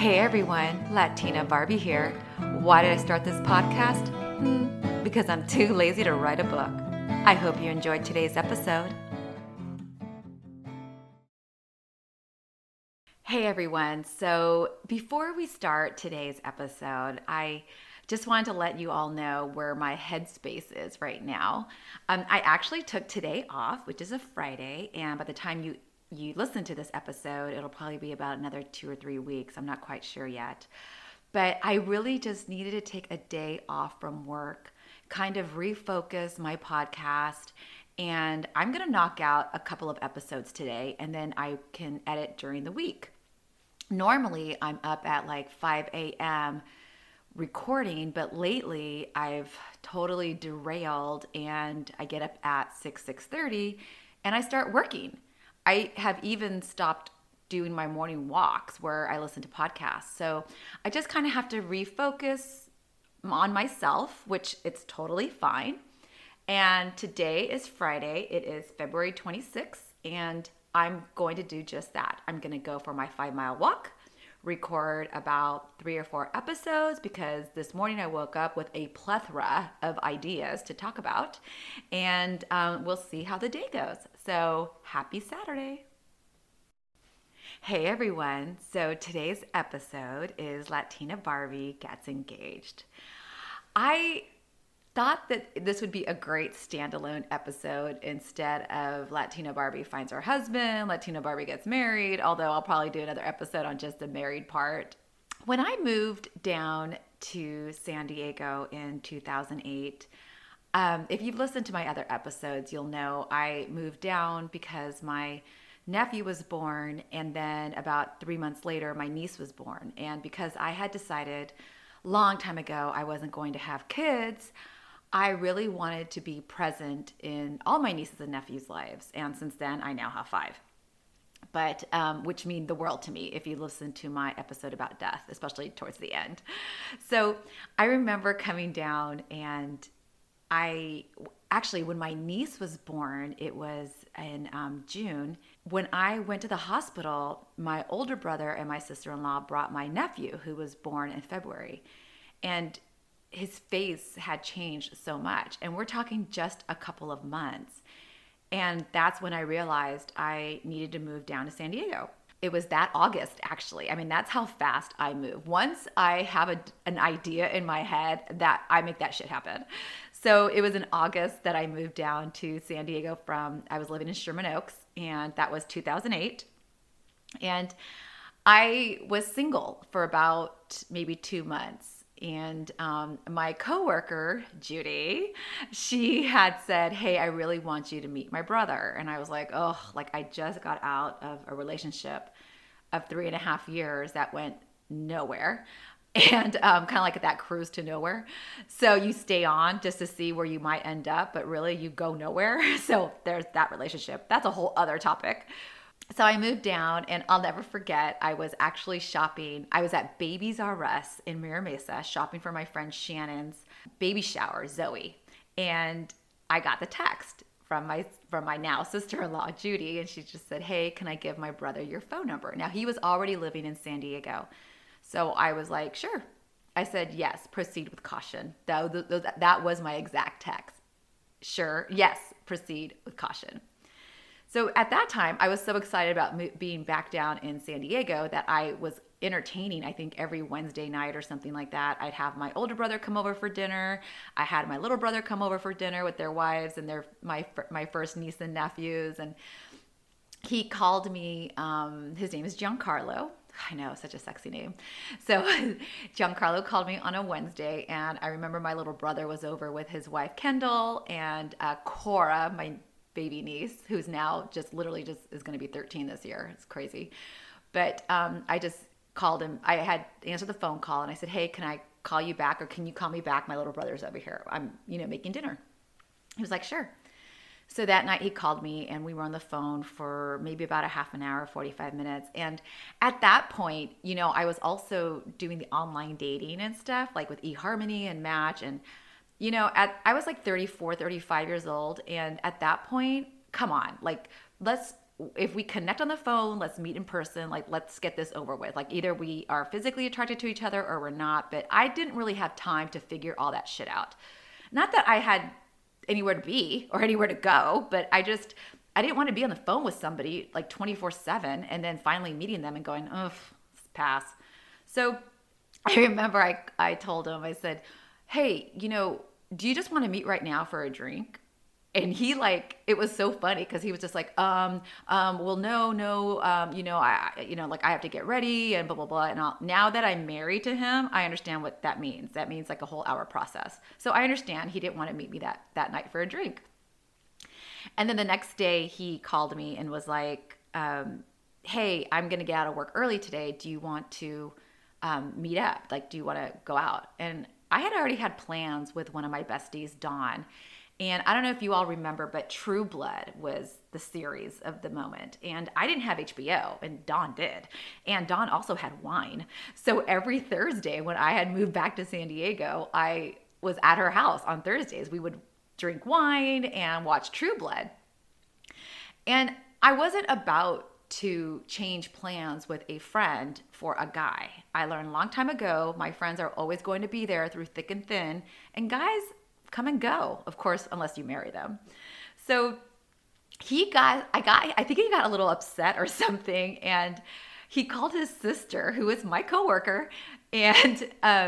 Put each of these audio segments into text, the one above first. Hey everyone, Latina Barbie here. Why did I start this podcast? Because I'm too lazy to write a book. I hope you enjoyed today's episode. Hey everyone, so before we start today's episode, I just wanted to let you all know where my headspace is right now. I actually took today off, which is a Friday, and by the time you listen to this episode, it'll probably be about another 2 or 3 weeks. I'm not quite sure yet. But I really just needed to take a day off from work, kind of refocus my podcast, and I'm going to knock out a couple of episodes today, and then I can edit during the week. Normally, I'm up at like 5 a.m., recording, but lately I've totally derailed and I get up at 6:30 and I start working. I have even stopped doing my morning walks where I listen to podcasts. So I just kind of have to refocus on myself, which it's totally fine. And today is Friday. It is February 26th and I'm going to do just that. I'm going to go for my 5-mile walk, record about 3 or 4 episodes because this morning I woke up with a plethora of ideas to talk about, and we'll see how the day goes. So happy Saturday. Hey everyone, so today's episode is Latina Barbie Gets Engaged. I thought that this would be a great standalone episode instead of Latina Barbie finds her husband, Latina Barbie gets married, although I'll probably do another episode on just the married part. When I moved down to San Diego in 2008, if you've listened to my other episodes, you'll know I moved down because my nephew was born, and then about 3 months later, my niece was born. And because I had decided a long time ago I wasn't going to have kids, I really wanted to be present in all my nieces and nephews' lives, and since then I now have 5, but which mean the world to me if you listen to my episode about death, especially towards the end. So I remember coming down, and I actually, when my niece was born, it was in June, when I went to the hospital, my older brother and my sister-in-law brought my nephew, who was born in February, and his face had changed so much. And we're talking just a couple of months. And that's when I realized I needed to move down to San Diego. It was that August, actually. I mean, that's how fast I move. Once I have an idea in my head, that I make that shit happen. So it was in August that I moved down to San Diego from, I was living in Sherman Oaks, and that was 2008. And I was single for about maybe 2 months. And my coworker, Judy, she had said, hey, I really want you to meet my brother. And I was like, oh, like I just got out of a relationship of 3.5 years that went nowhere. And kind of like that cruise to nowhere. So you stay on just to see where you might end up, but really you go nowhere. So there's that relationship. That's a whole other topic. So I moved down, and I'll never forget, I was actually shopping. I was at Babies R Us in Mira Mesa shopping for my friend Shannon's baby shower, Zoe. And I got the text from my now sister-in-law, Judy, and she just said, hey, can I give my brother your phone number? Now, he was already living in San Diego. So I was like, sure. I said, yes, proceed with caution. That was my exact text. Sure, yes, proceed with caution. So at that time, I was so excited about being back down in San Diego that I was entertaining, I think, every Wednesday night or something like that. I'd have my older brother come over for dinner. I had my little brother come over for dinner with their wives and my first niece and nephews. And he called me, his name is Giancarlo. I know, such a sexy name. So Giancarlo called me on a Wednesday, and I remember my little brother was over with his wife, Kendall, and Cora, my baby niece, who's now just literally just is going to be 13 this year. It's crazy. But I just called him. I had answered the phone call, and I said, hey, can I call you back, or can you call me back? My little brother's over here. I'm, making dinner. He was like, sure. So that night he called me, and we were on the phone for maybe about a half an hour, 45 minutes. And at that point, I was also doing the online dating and stuff, like with eHarmony and Match, and I was like 34, 35 years old. And at that point, come on, like, let's if we connect on the phone, let's meet in person, like let's get this over with. Like either we are physically attracted to each other or we're not, but I didn't really have time to figure all that shit out. Not that I had anywhere to be or anywhere to go, but I didn't want to be on the phone with somebody like 24/7 and then finally meeting them and going, ugh, pass. So I remember I told him, I said, hey, do you just want to meet right now for a drink? And he it was so funny because he was just like, well, no, I have to get ready and blah, blah, blah. And now that I'm married to him, I understand what that means. That means like a whole hour process. So I understand he didn't want to meet me that night for a drink. And then the next day he called me and was like, hey, I'm going to get out of work early today. Do you want to meet up? Like, do you want to go out? And I had already had plans with one of my besties, Dawn. And I don't know if you all remember, but True Blood was the series of the moment. And I didn't have HBO, and Dawn did. And Dawn also had wine. So every Thursday when I had moved back to San Diego, I was at her house on Thursdays. We would drink wine and watch True Blood. And I wasn't about to change plans with a friend for a guy. I learned a long time ago, my friends are always going to be there through thick and thin. And guys come and go, of course, unless you marry them. So I think he got a little upset or something, and he called his sister, who is my coworker, and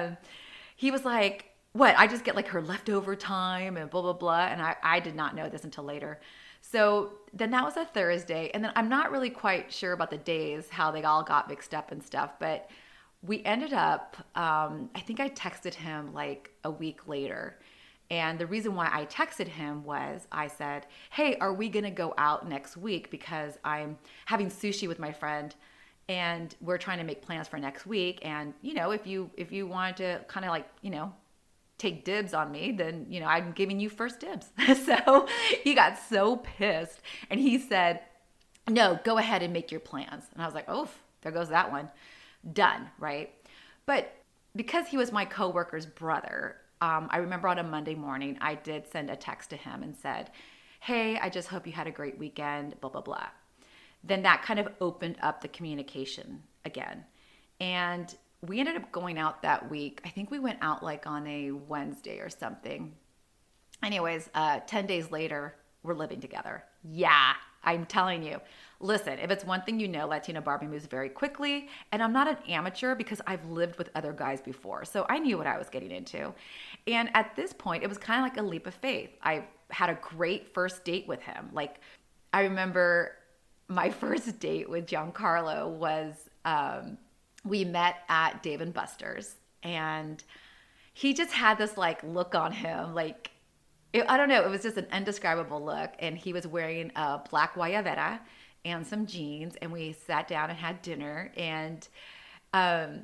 he was like, what, I just get like her leftover time and blah, blah, blah. And I did not know this until later. So then that was a Thursday, and then I'm not really quite sure about the days, how they all got mixed up and stuff, but we ended up, I think I texted him like a week later. And the reason why I texted him was I said, hey, are we going to go out next week? Because I'm having sushi with my friend and we're trying to make plans for next week. And, if you wanted to kind of take dibs on me, then, I'm giving you first dibs. So he got so pissed and he said, no, go ahead and make your plans. And I was like, oh, there goes that one. Done, right? But because he was my coworker's brother, I remember on a Monday morning, I did send a text to him and said, hey, I just hope you had a great weekend, blah, blah, blah. Then that kind of opened up the communication again. And we ended up going out that week. I think we went out on a Wednesday or something. Anyways, 10 days later, we're living together. Yeah, I'm telling you. Listen, if it's one thing Latina Barbie moves very quickly, and I'm not an amateur because I've lived with other guys before, so I knew what I was getting into. And at this point, it was kind of like a leap of faith. I had a great first date with him. I remember my first date with Giancarlo was we met at Dave and Buster's, and he just had this look on him, I don't know, it was just an indescribable look, and he was wearing a black guayabera and some jeans, and we sat down and had dinner, and I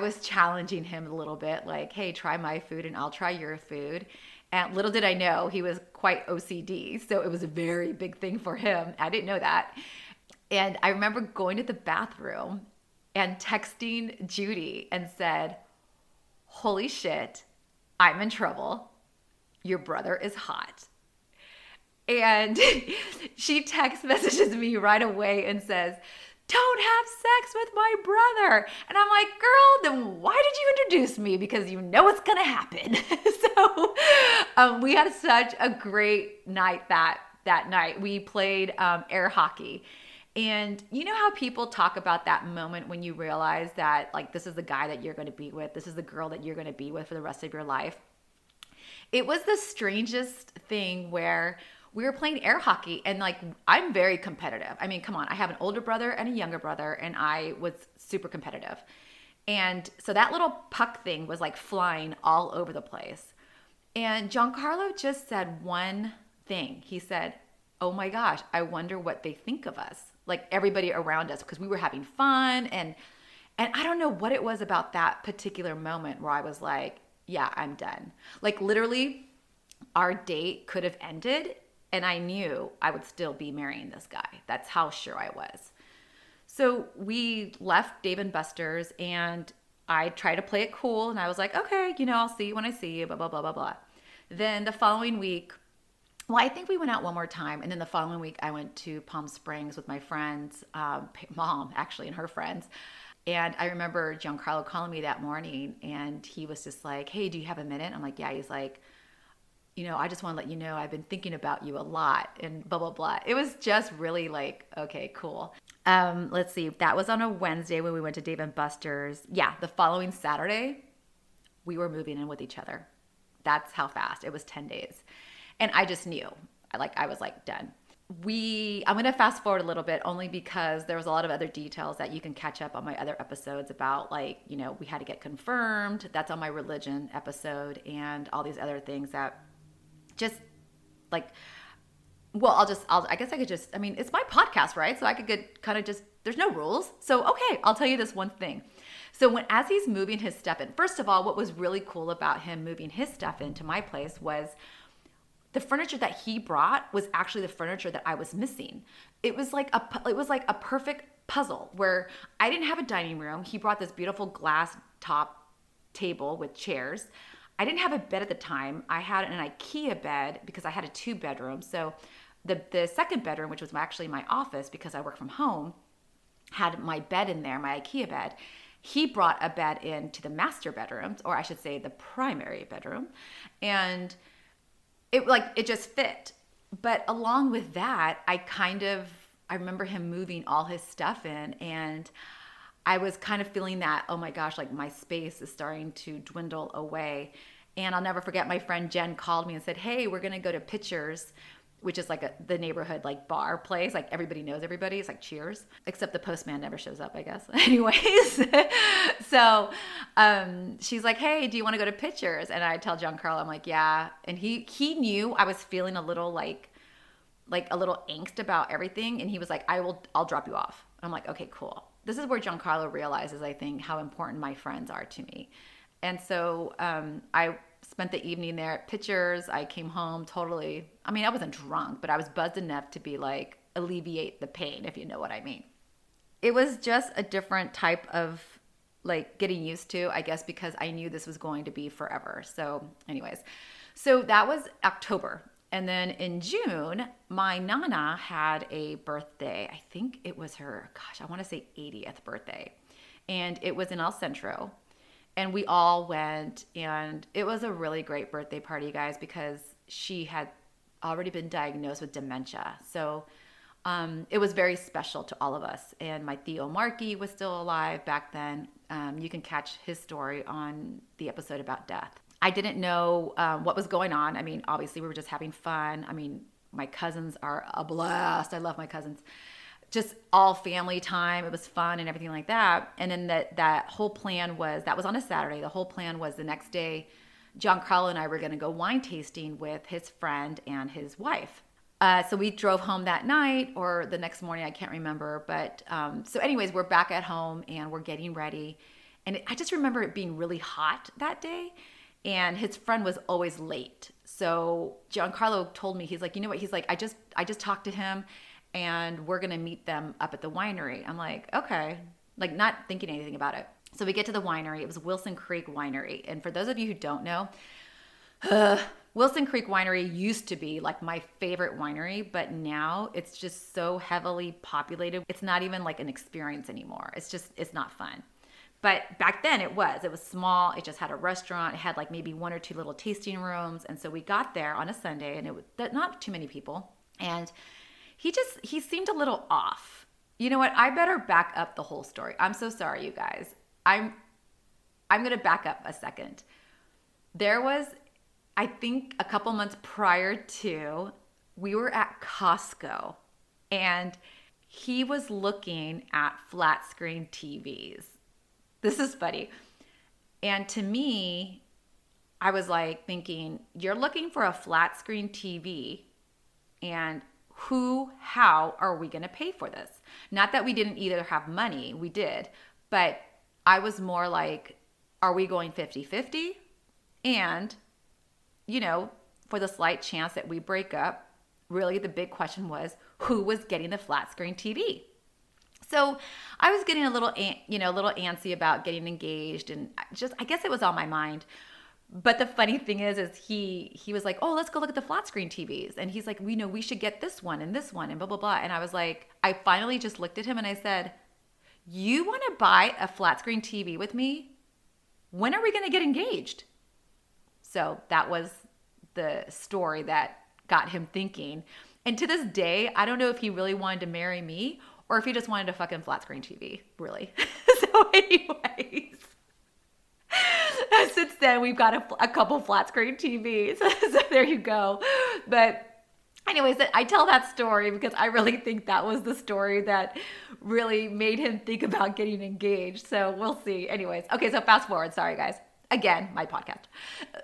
was challenging him a little bit, hey, try my food and I'll try your food. And little did I know, he was quite OCD, so it was a very big thing for him. I didn't know that. And I remember going to the bathroom and texting Judy and said, holy shit, I'm in trouble. Your brother is hot. And she text messages me right away and says, don't have sex with my brother. And I'm like, girl, then why did you introduce me? Because you know what's going to happen. So we had such a great night that night. We played air hockey. And you know how people talk about that moment when you realize that this is the guy that you're going to be with. This is the girl that you're going to be with for the rest of your life. It was the strangest thing where we were playing air hockey and I'm very competitive. I mean, come on, I have an older brother and a younger brother and I was super competitive. And so that little puck thing was flying all over the place. And Giancarlo just said one thing. He said, oh my gosh, I wonder what they think of us. Everybody around us, because we were having fun. And I don't know what it was about that particular moment where I was yeah, I'm done. Literally, our date could have ended, and I knew I would still be marrying this guy. That's how sure I was. So we left Dave and Buster's, and I tried to play it cool, and I was like, okay, I'll see you when I see you, blah, blah, blah, blah, blah. Then the following week, Well, I think we went out one more time, and then the following week I went to Palm Springs with my friends, mom actually, and her friends. And I remember Giancarlo calling me that morning, and he was just like, hey, do you have a minute? I'm like, yeah. He's like, you know, I just want to let you know I've been thinking about you a lot, and blah, blah, blah. It was just really like, okay, cool. Let's see. That was on a Wednesday when we went to Dave and Buster's. Yeah, the following Saturday, we were moving in with each other. That's how fast. It was 10 days. And I just knew. I was done. I'm going to fast forward a little bit only because there was a lot of other details that you can catch up on my other episodes about, like, you know, we had to get confirmed. That's on my religion episode, and all these other things that just like, well, I guess it's my podcast, right? So I could get kind of just, there's no rules. So, okay, I'll tell you this one thing. So as he's moving his stuff in, first of all, what was really cool about him moving his stuff into my place was the furniture that he brought was actually the furniture that I was missing. It was like a perfect puzzle where I didn't have a dining room. He brought this beautiful glass top table with chairs. I didn't have a bed at the time. I had an IKEA bed because I had a 2-bedroom. So the second bedroom, which was actually my office because I work from home, had my bed in there, my IKEA bed. He brought a bed into the master bedroom, or I should say the primary bedroom. And it just fit. But along with that, I remember him moving all his stuff in, and I was kind of feeling that, oh my gosh, like my space is starting to dwindle away. And I'll never forget, my friend Jen called me and said, hey, we're going to go to Pitchers, which is like the neighborhood like bar place. Like everybody knows everybody. It's like Cheers, except the postman never shows up, I guess. Anyways, so she's like, hey, do you want to go to Pitchers? And I tell Giancarlo, I'm like, yeah. And he knew I was feeling a little like a little angst about everything. And he was like, I'll drop you off. I'm like, okay, cool. This is where Giancarlo realizes, I think, how important my friends are to me. And so I spent the evening there at Pitchers. I came home totally, I mean, I wasn't drunk, but I was buzzed enough to be like, alleviate the pain, if you know what I mean. It was just a different type of like getting used to, I guess, because I knew this was going to be forever. So anyways, so that was October. And then in June, my Nana had a birthday. I think it was her, gosh, I want to say 80th birthday. And it was in El Centro. And we all went, and it was a really great birthday party, you guys, because she had already been diagnosed with dementia. So it was very special to all of us. And my Theo Markey was still alive back then. You can catch his story on the episode about death. I didn't know what was going on. I mean, obviously we were just having fun. I mean, my cousins are a blast. I love my cousins. Just all family time. It was fun and everything like that. And then that whole plan was, that was on a Saturday. The whole plan was the next day, Giancarlo and I were going to go wine tasting with his friend and his wife. So we drove home that night or the next morning. I can't remember. But so anyways, we're back at home and we're getting ready. And I just remember it being really hot that day. And his friend was always late. So Giancarlo told me, he's like, you know what? He's like, I just talked to him, and we're going to meet them up at the winery. I'm like, okay, like not thinking anything about it. So we get to the winery. It was Wilson Creek Winery. And for those of you who don't know, Wilson Creek Winery used to be like my favorite winery, but now it's just so heavily populated. It's not even like an experience anymore. It's not fun. But back then it was small. It just had a restaurant. It had like maybe one or two little tasting rooms. And so we got there on a Sunday, and it was not too many people. And he seemed a little off. You know what? I better back up the whole story. I'm so sorry, you guys. I'm going to back up a second. There was, I think a couple months prior to, we were at Costco, and he was looking at flat screen TVs. This is funny. And to me, I was like thinking, you're looking for a flat screen TV, and how are we going to pay for this? Not that we didn't either have money, we did, but I was more like, are we going 50-50? And, you know, for the slight chance that we break up, really the big question was, who was getting the flat screen TV? So I was getting a little antsy about getting engaged, and just, I guess it was on my mind. But the funny thing is he was like, oh, let's go look at the flat screen TVs. And he's like, we know we should get this one and blah, blah, blah. And I was like, I finally just looked at him and I said, you want to buy a flat screen TV with me? When are we going to get engaged? So that was the story that got him thinking. And to this day, I don't know if he really wanted to marry me or if he just wanted a fucking flat screen TV, really. So anyways, since then, we've got a couple flat screen TVs. So there you go. But anyways, I tell that story because I really think that was the story that really made him think about getting engaged. So we'll see. Anyways, okay, so fast forward. Sorry, guys. Again, my podcast.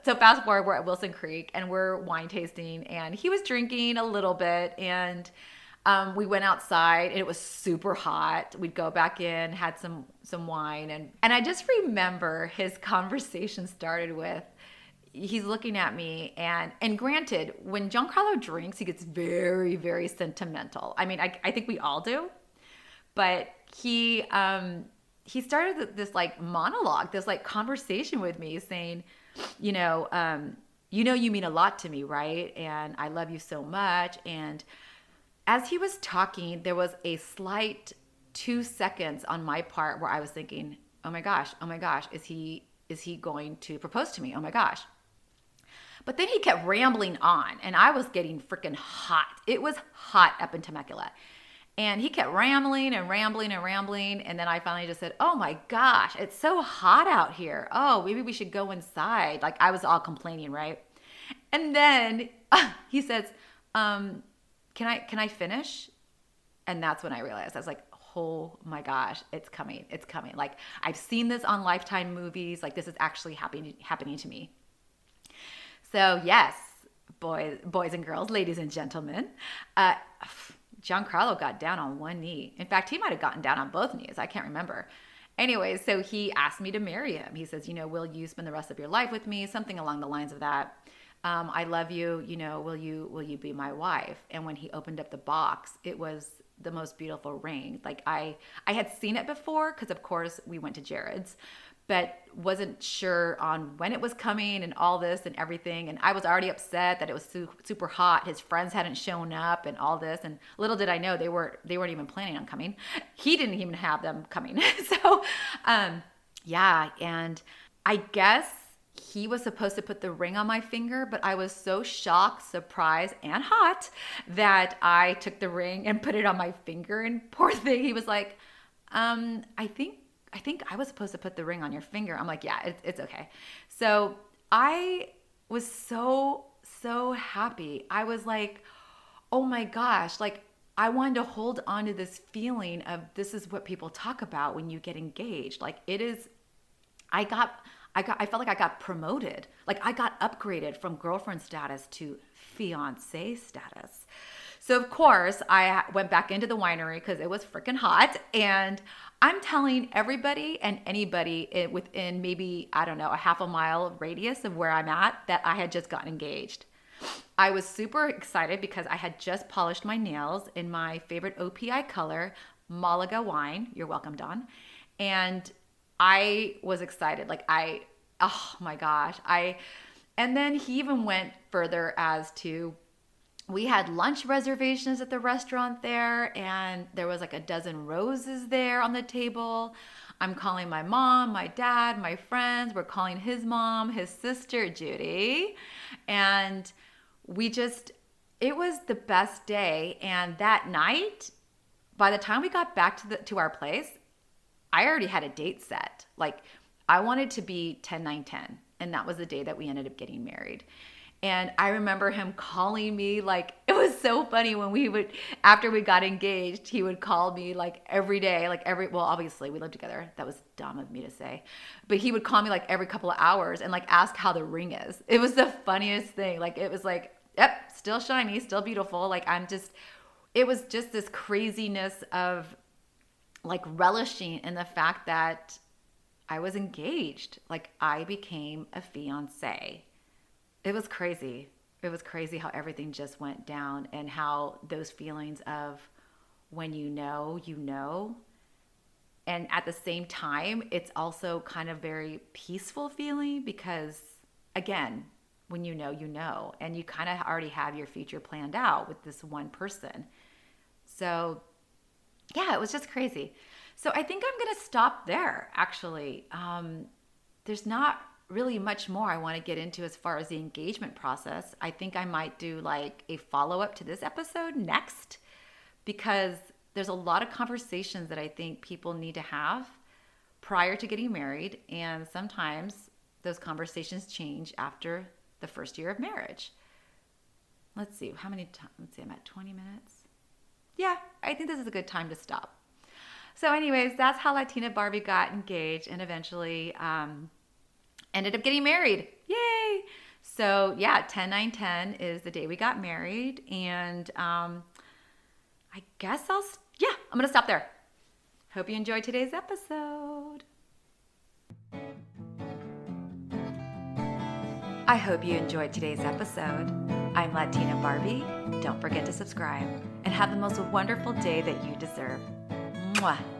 So fast forward, we're at Wilson Creek and we're wine tasting and he was drinking a little bit and we went outside and it was super hot. We'd go back in, had some wine and I just remember his conversation started with, he's looking at me and granted, when Giancarlo drinks, he gets very, very sentimental. I mean, I think we all do, but he started this like monologue, this like conversation with me saying, you mean a lot to me, right? And I love you so much. And as he was talking, there was a slight 2 seconds on my part where I was thinking, oh my gosh, is he going to propose to me? Oh my gosh. But then he kept rambling on and I was getting freaking hot. It was hot up in Temecula. And he kept rambling. And then I finally just said, oh my gosh, it's so hot out here. Oh, maybe we should go inside. Like I was all complaining, right? And then he says, can I finish? And that's when I realized, I was like, oh my gosh, it's coming. Like I've seen this on Lifetime movies. Like this is actually happening to me. So yes, boys and girls, ladies and gentlemen, Giancarlo got down on one knee. In fact, he might have gotten down on both knees. I can't remember. Anyway, so he asked me to marry him. He says, will you spend the rest of your life with me? Something along the lines of that. I love you. Will you be my wife? And when he opened up the box, it was the most beautiful ring. Like I had seen it before because, of course, we went to Jared's, but wasn't sure on when it was coming and all this and everything. And I was already upset that it was super hot. His friends hadn't shown up and all this. And little did I know they weren't even planning on coming. He didn't even have them coming. So, yeah. And I guess he was supposed to put the ring on my finger, but I was so shocked, surprised, and hot that I took the ring and put it on my finger. And poor thing, he was like, I think I was supposed to put the ring on your finger. I'm like, yeah, it's okay. So I was so, so happy. I was like, oh my gosh, like I wanted to hold on to this feeling of this is what people talk about when you get engaged. Like it is, I felt like I got promoted. Like I got upgraded from girlfriend status to fiance status. So of course I went back into the winery because it was freaking hot, and I'm telling everybody and anybody within maybe, I don't know, a half a mile radius of where I'm at that I had just gotten engaged. I was super excited because I had just polished my nails in my favorite OPI color, Malaga Wine. You're welcome, Dawn. And I was excited. Like oh my gosh. And then he even went further as to, we had lunch reservations at the restaurant there, and there was like a dozen roses there on the table. I'm calling my mom, my dad, my friends. We're calling his mom, his sister, Judy. And it was the best day. And that night, by the time we got back to our place, I already had a date set. Like I wanted to be 10-9-10. And that was the day that we ended up getting married. And I remember him calling me, like, it was so funny when after we got engaged, he would call me like every day, well, obviously we lived together. That was dumb of me to say, but he would call me like every couple of hours and like ask how the ring is. It was the funniest thing. Like, it was like, yep, still shiny, still beautiful. Like it was just this craziness of like relishing in the fact that I was engaged. Like I became a fiance. It was crazy. It was crazy how everything just went down and how those feelings of when you know, and at the same time, it's also kind of very peaceful feeling because again, when you know, and you kind of already have your future planned out with this one person. So yeah, it was just crazy. So I think I'm going to stop there, actually. There's not really much more I want to get into as far as the engagement process. I think I might do like a follow-up to this episode next, because there's a lot of conversations that I think people need to have prior to getting married. And sometimes those conversations change after the first year of marriage. Let's see, how many times? Let's see, I'm at 20 minutes. Yeah, I think this is a good time to stop. So anyways, that's how Latina Barbie got engaged and eventually ended up getting married. Yay! So yeah, 10/9/10 is the day we got married. And I guess I'm gonna stop there. Hope you enjoyed today's episode. I hope you enjoyed today's episode. I'm Latina Barbie. Don't forget to subscribe and have the most wonderful day that you deserve. Mwah.